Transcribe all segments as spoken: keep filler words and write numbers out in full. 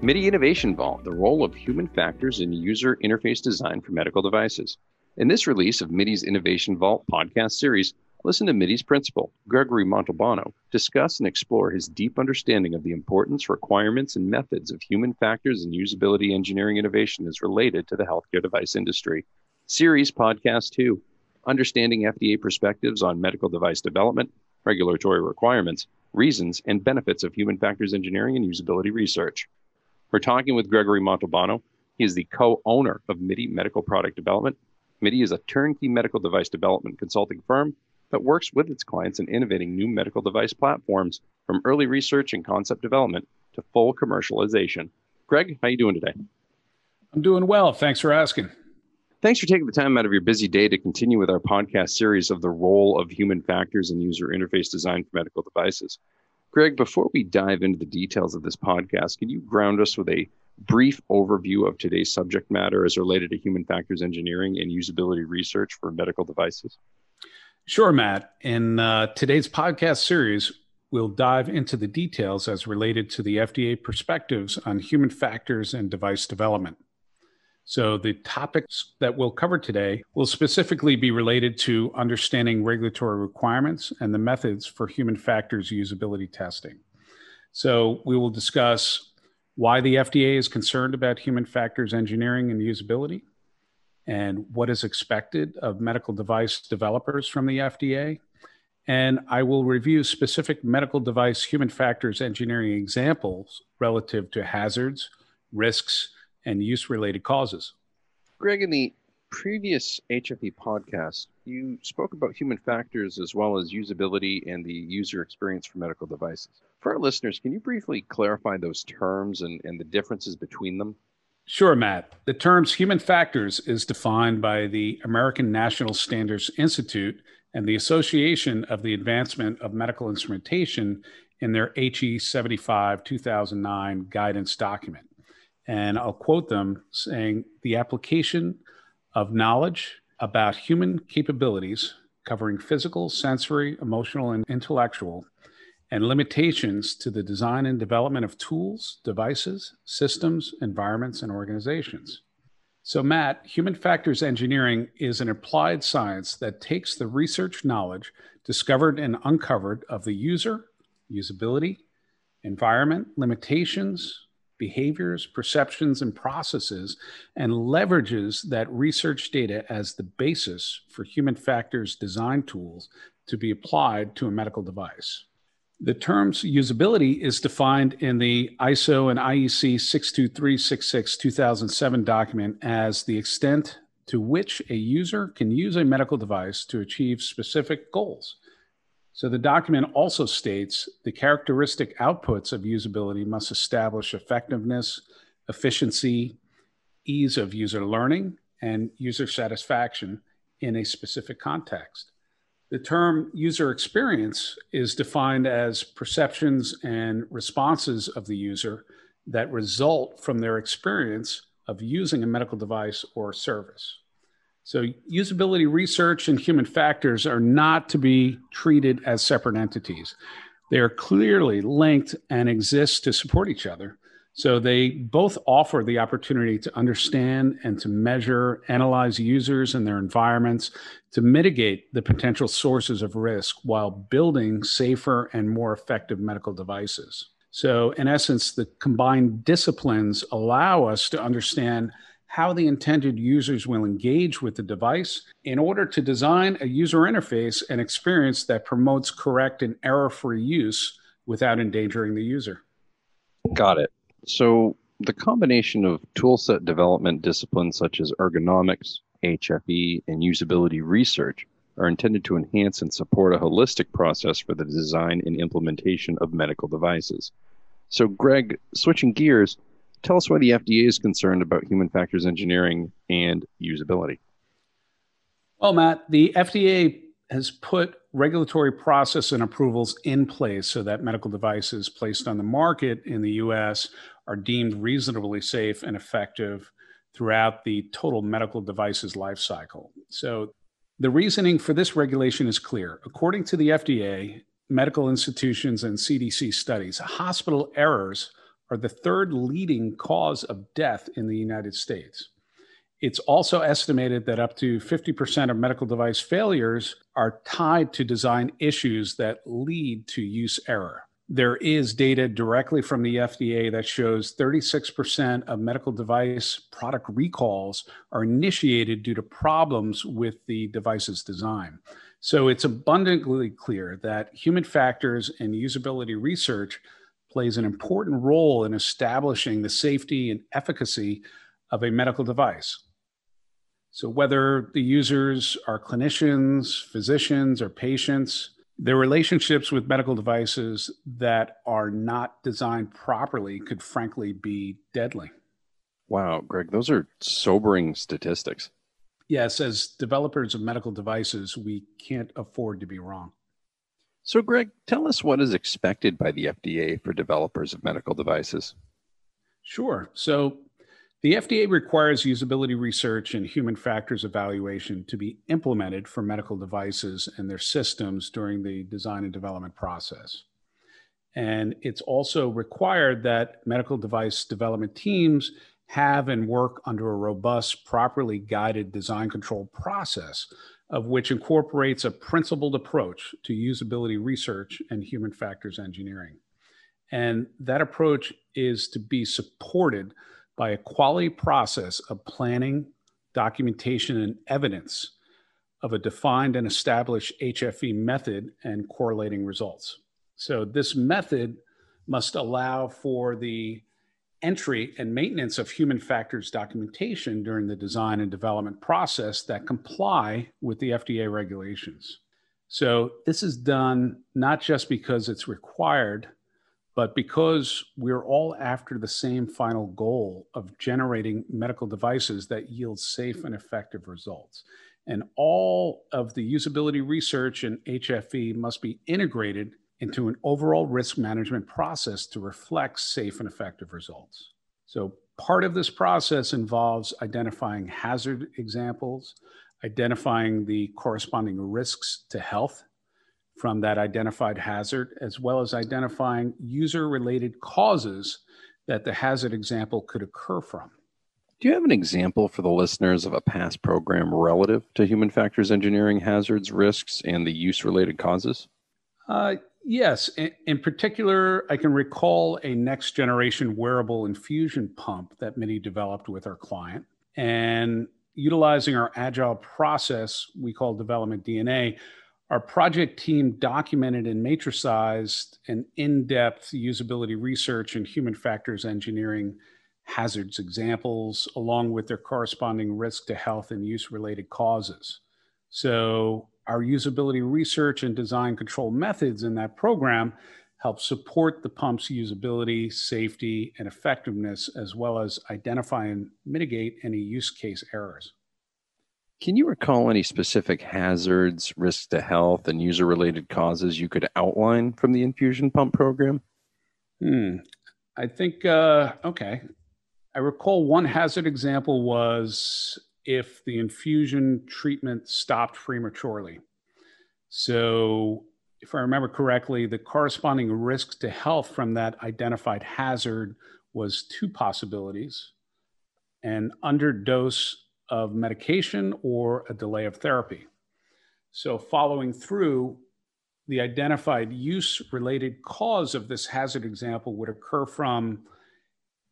MIDI Innovation Vault, the role of human factors in user interface design for medical devices. In this release of MIDI's Innovation Vault podcast series, listen to MIDI's principal, Gregory Montalbano, discuss and explore his deep understanding of the importance, requirements, and methods of human factors in usability engineering innovation as related to the healthcare device industry. Series Podcast two, Understanding F D A Perspectives on Medical Device Development, Regulatory Requirements, Reasons, and Benefits of Human Factors Engineering and Usability Research. We're talking with Gregory Montalbano. He is the co-owner of MIDI Medical Product Development. MIDI is a turnkey medical device development consulting firm that works with its clients in innovating new medical device platforms from early research and concept development to full commercialization. Greg, how are you doing today? I'm doing well. Thanks for asking. Thanks for taking the time out of your busy day to continue with our podcast series of the role of human factors in user interface design for medical devices. Greg, before we dive into the details of this podcast, can you ground us with a brief overview of today's subject matter as related to human factors engineering and usability research for medical devices? Sure, Matt. In uh, today's podcast series, we'll dive into the details as related to the F D A perspectives on human factors and device development. So the topics that we'll cover today will specifically be related to understanding regulatory requirements and the methods for human factors usability testing. So we will discuss why the F D A is concerned about human factors engineering and usability, and what is expected of medical device developers from the F D A. And I will review specific medical device human factors engineering examples relative to hazards, risks, and use-related causes. Greg, in the previous H F E podcast, you spoke about human factors as well as usability and the user experience for medical devices. For our listeners, can you briefly clarify those terms and, and the differences between them? Sure, Matt. The terms human factors is defined by the American National Standards Institute and the Association of the Advancement of Medical Instrumentation in their H E seventy-five dash two thousand nine guidance document. And I'll quote them saying, the application of knowledge about human capabilities, covering physical, sensory, emotional, and intellectual, and limitations to the design and development of tools, devices, systems, environments, and organizations. So Matt, human factors engineering is an applied science that takes the research knowledge discovered and uncovered of the user, usability, environment, limitations, behaviors, perceptions, and processes, and leverages that research data as the basis for human factors design tools to be applied to a medical device. The terms usability is defined in the I S O and I E C six two three six six dash two thousand seven document as the extent to which a user can use a medical device to achieve specific goals. So the document also states the characteristic outputs of usability must establish effectiveness, efficiency, ease of user learning, and user satisfaction in a specific context. The term user experience is defined as perceptions and responses of the user that result from their experience of using a medical device or service. So usability research and human factors are not to be treated as separate entities. They are clearly linked and exist to support each other. So they both offer the opportunity to understand and to measure, analyze users and their environments, to mitigate the potential sources of risk while building safer and more effective medical devices. So in essence, the combined disciplines allow us to understand how the intended users will engage with the device in order to design a user interface and experience that promotes correct and error-free use without endangering the user. Got it. So the combination of toolset development disciplines such as ergonomics, H F E, and usability research are intended to enhance and support a holistic process for the design and implementation of medical devices. So Greg, switching gears, tell us why the F D A is concerned about human factors engineering and usability. Well, Matt, the F D A has put regulatory process and approvals in place so that medical devices placed on the market in the U S are deemed reasonably safe and effective throughout the total medical devices life cycle. So the reasoning for this regulation is clear. According to the F D A, medical institutions, and C D C studies, hospital errors are the third leading cause of death in the United States. It's also estimated that up to fifty percent of medical device failures are tied to design issues that lead to use error. There is data directly from the F D A that shows thirty-six percent of medical device product recalls are initiated due to problems with the device's design. So it's abundantly clear that human factors and usability research plays an important role in establishing the safety and efficacy of a medical device. So whether the users are clinicians, physicians, or patients, their relationships with medical devices that are not designed properly could frankly be deadly. Wow, Greg, those are sobering statistics. Yes, as developers of medical devices, we can't afford to be wrong. So, Greg, tell us what is expected by the F D A for developers of medical devices. Sure. So, the F D A requires usability research and human factors evaluation to be implemented for medical devices and their systems during the design and development process. And it's also required that medical device development teams have and work under a robust, properly guided design control process, of which incorporates a principled approach to usability research and human factors engineering. And that approach is to be supported by a quality process of planning, documentation, and evidence of a defined and established H F E method and correlating results. So this method must allow for the entry and maintenance of human factors documentation during the design and development process that comply with the F D A regulations. So this is done not just because it's required, but because we're all after the same final goal of generating medical devices that yield safe and effective results. And all of the usability research and H F E must be integrated into an overall risk management process to reflect safe and effective results. So part of this process involves identifying hazard examples, identifying the corresponding risks to health from that identified hazard, as well as identifying user-related causes that the hazard example could occur from. Do you have an example for the listeners of a past program relative to human factors engineering hazards, risks, and the use-related causes? Uh, yes. In, in particular, I can recall a next-generation wearable infusion pump that MIDI developed with our client. And utilizing our agile process we call development D N A, our project team documented and matricized an in-depth usability research and human factors engineering hazards examples, along with their corresponding risk to health and use-related causes. So our usability research and design control methods in that program help support the pump's usability, safety, and effectiveness, as well as identify and mitigate any use case errors. Can you recall any specific hazards, risks to health, and user-related causes you could outline from the infusion pump program? Hmm. I think, uh, okay. I recall one hazard example was if the infusion treatment stopped prematurely. So if I remember correctly, the corresponding risk to health from that identified hazard was two possibilities: an underdose of medication or a delay of therapy. So following through, the identified use-related cause of this hazard example would occur from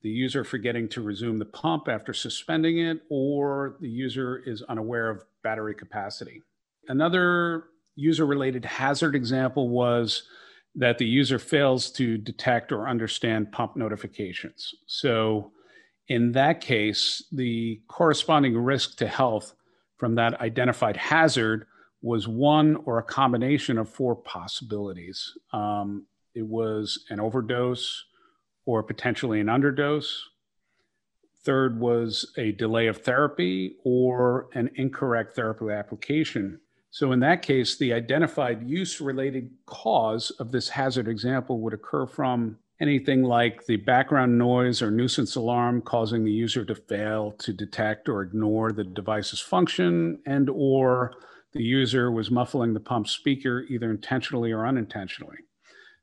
the user forgetting to resume the pump after suspending it, or the user is unaware of battery capacity. Another user-related hazard example was that the user fails to detect or understand pump notifications. So in that case, the corresponding risk to health from that identified hazard was one or a combination of four possibilities. Um, it was an overdose or potentially an underdose. Third was a delay of therapy or an incorrect therapy application. So in that case, the identified use-related cause of this hazard example would occur from anything like the background noise or nuisance alarm causing the user to fail to detect or ignore the device's function, and or the user was muffling the pump speaker either intentionally or unintentionally.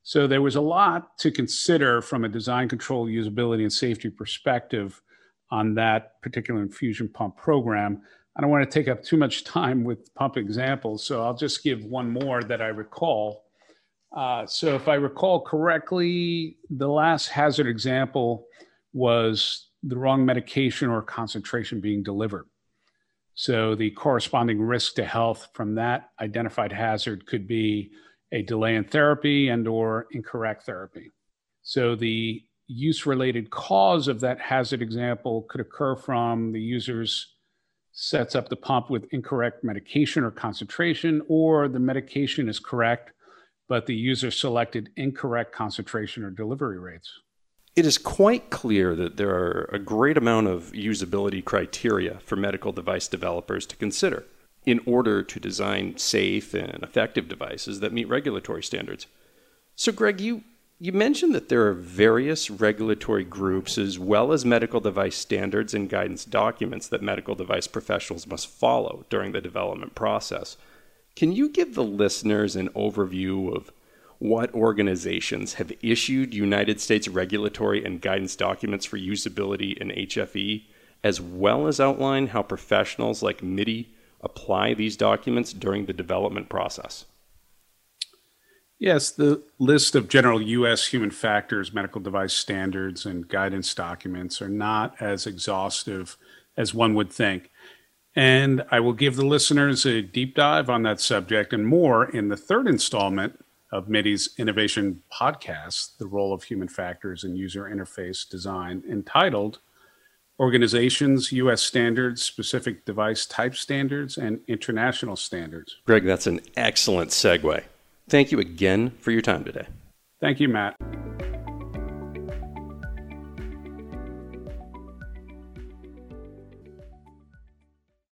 So there was a lot to consider from a design, control, usability, and safety perspective on that particular infusion pump program. I don't want to take up too much time with pump examples, so I'll just give one more that I recall. Uh, so if I recall correctly, the last hazard example was the wrong medication or concentration being delivered. So the corresponding risk to health from that identified hazard could be a delay in therapy and or incorrect therapy. So the use-related cause of that hazard example could occur from the user's sets up the pump with incorrect medication or concentration, or the medication is correct, but the user selected incorrect concentration or delivery rates. It is quite clear that there are a great amount of usability criteria for medical device developers to consider in order to design safe and effective devices that meet regulatory standards. So, Greg, you, you mentioned that there are various regulatory groups as well as medical device standards and guidance documents that medical device professionals must follow during the development process. Can you give the listeners an overview of what organizations have issued United States regulatory and guidance documents for usability in H F E, as well as outline how professionals like MIDI apply these documents during the development process? Yes, the list of general U S human factors, medical device standards, and guidance documents are not as exhaustive as one would think. And I will give the listeners a deep dive on that subject and more in the third installment of MIDI's innovation podcast, The Role of Human Factors in User Interface Design, entitled Organizations, U S Standards, Specific Device Type Standards, and International Standards. Greg, that's an excellent segue. Thank you again for your time today. Thank you, Matt.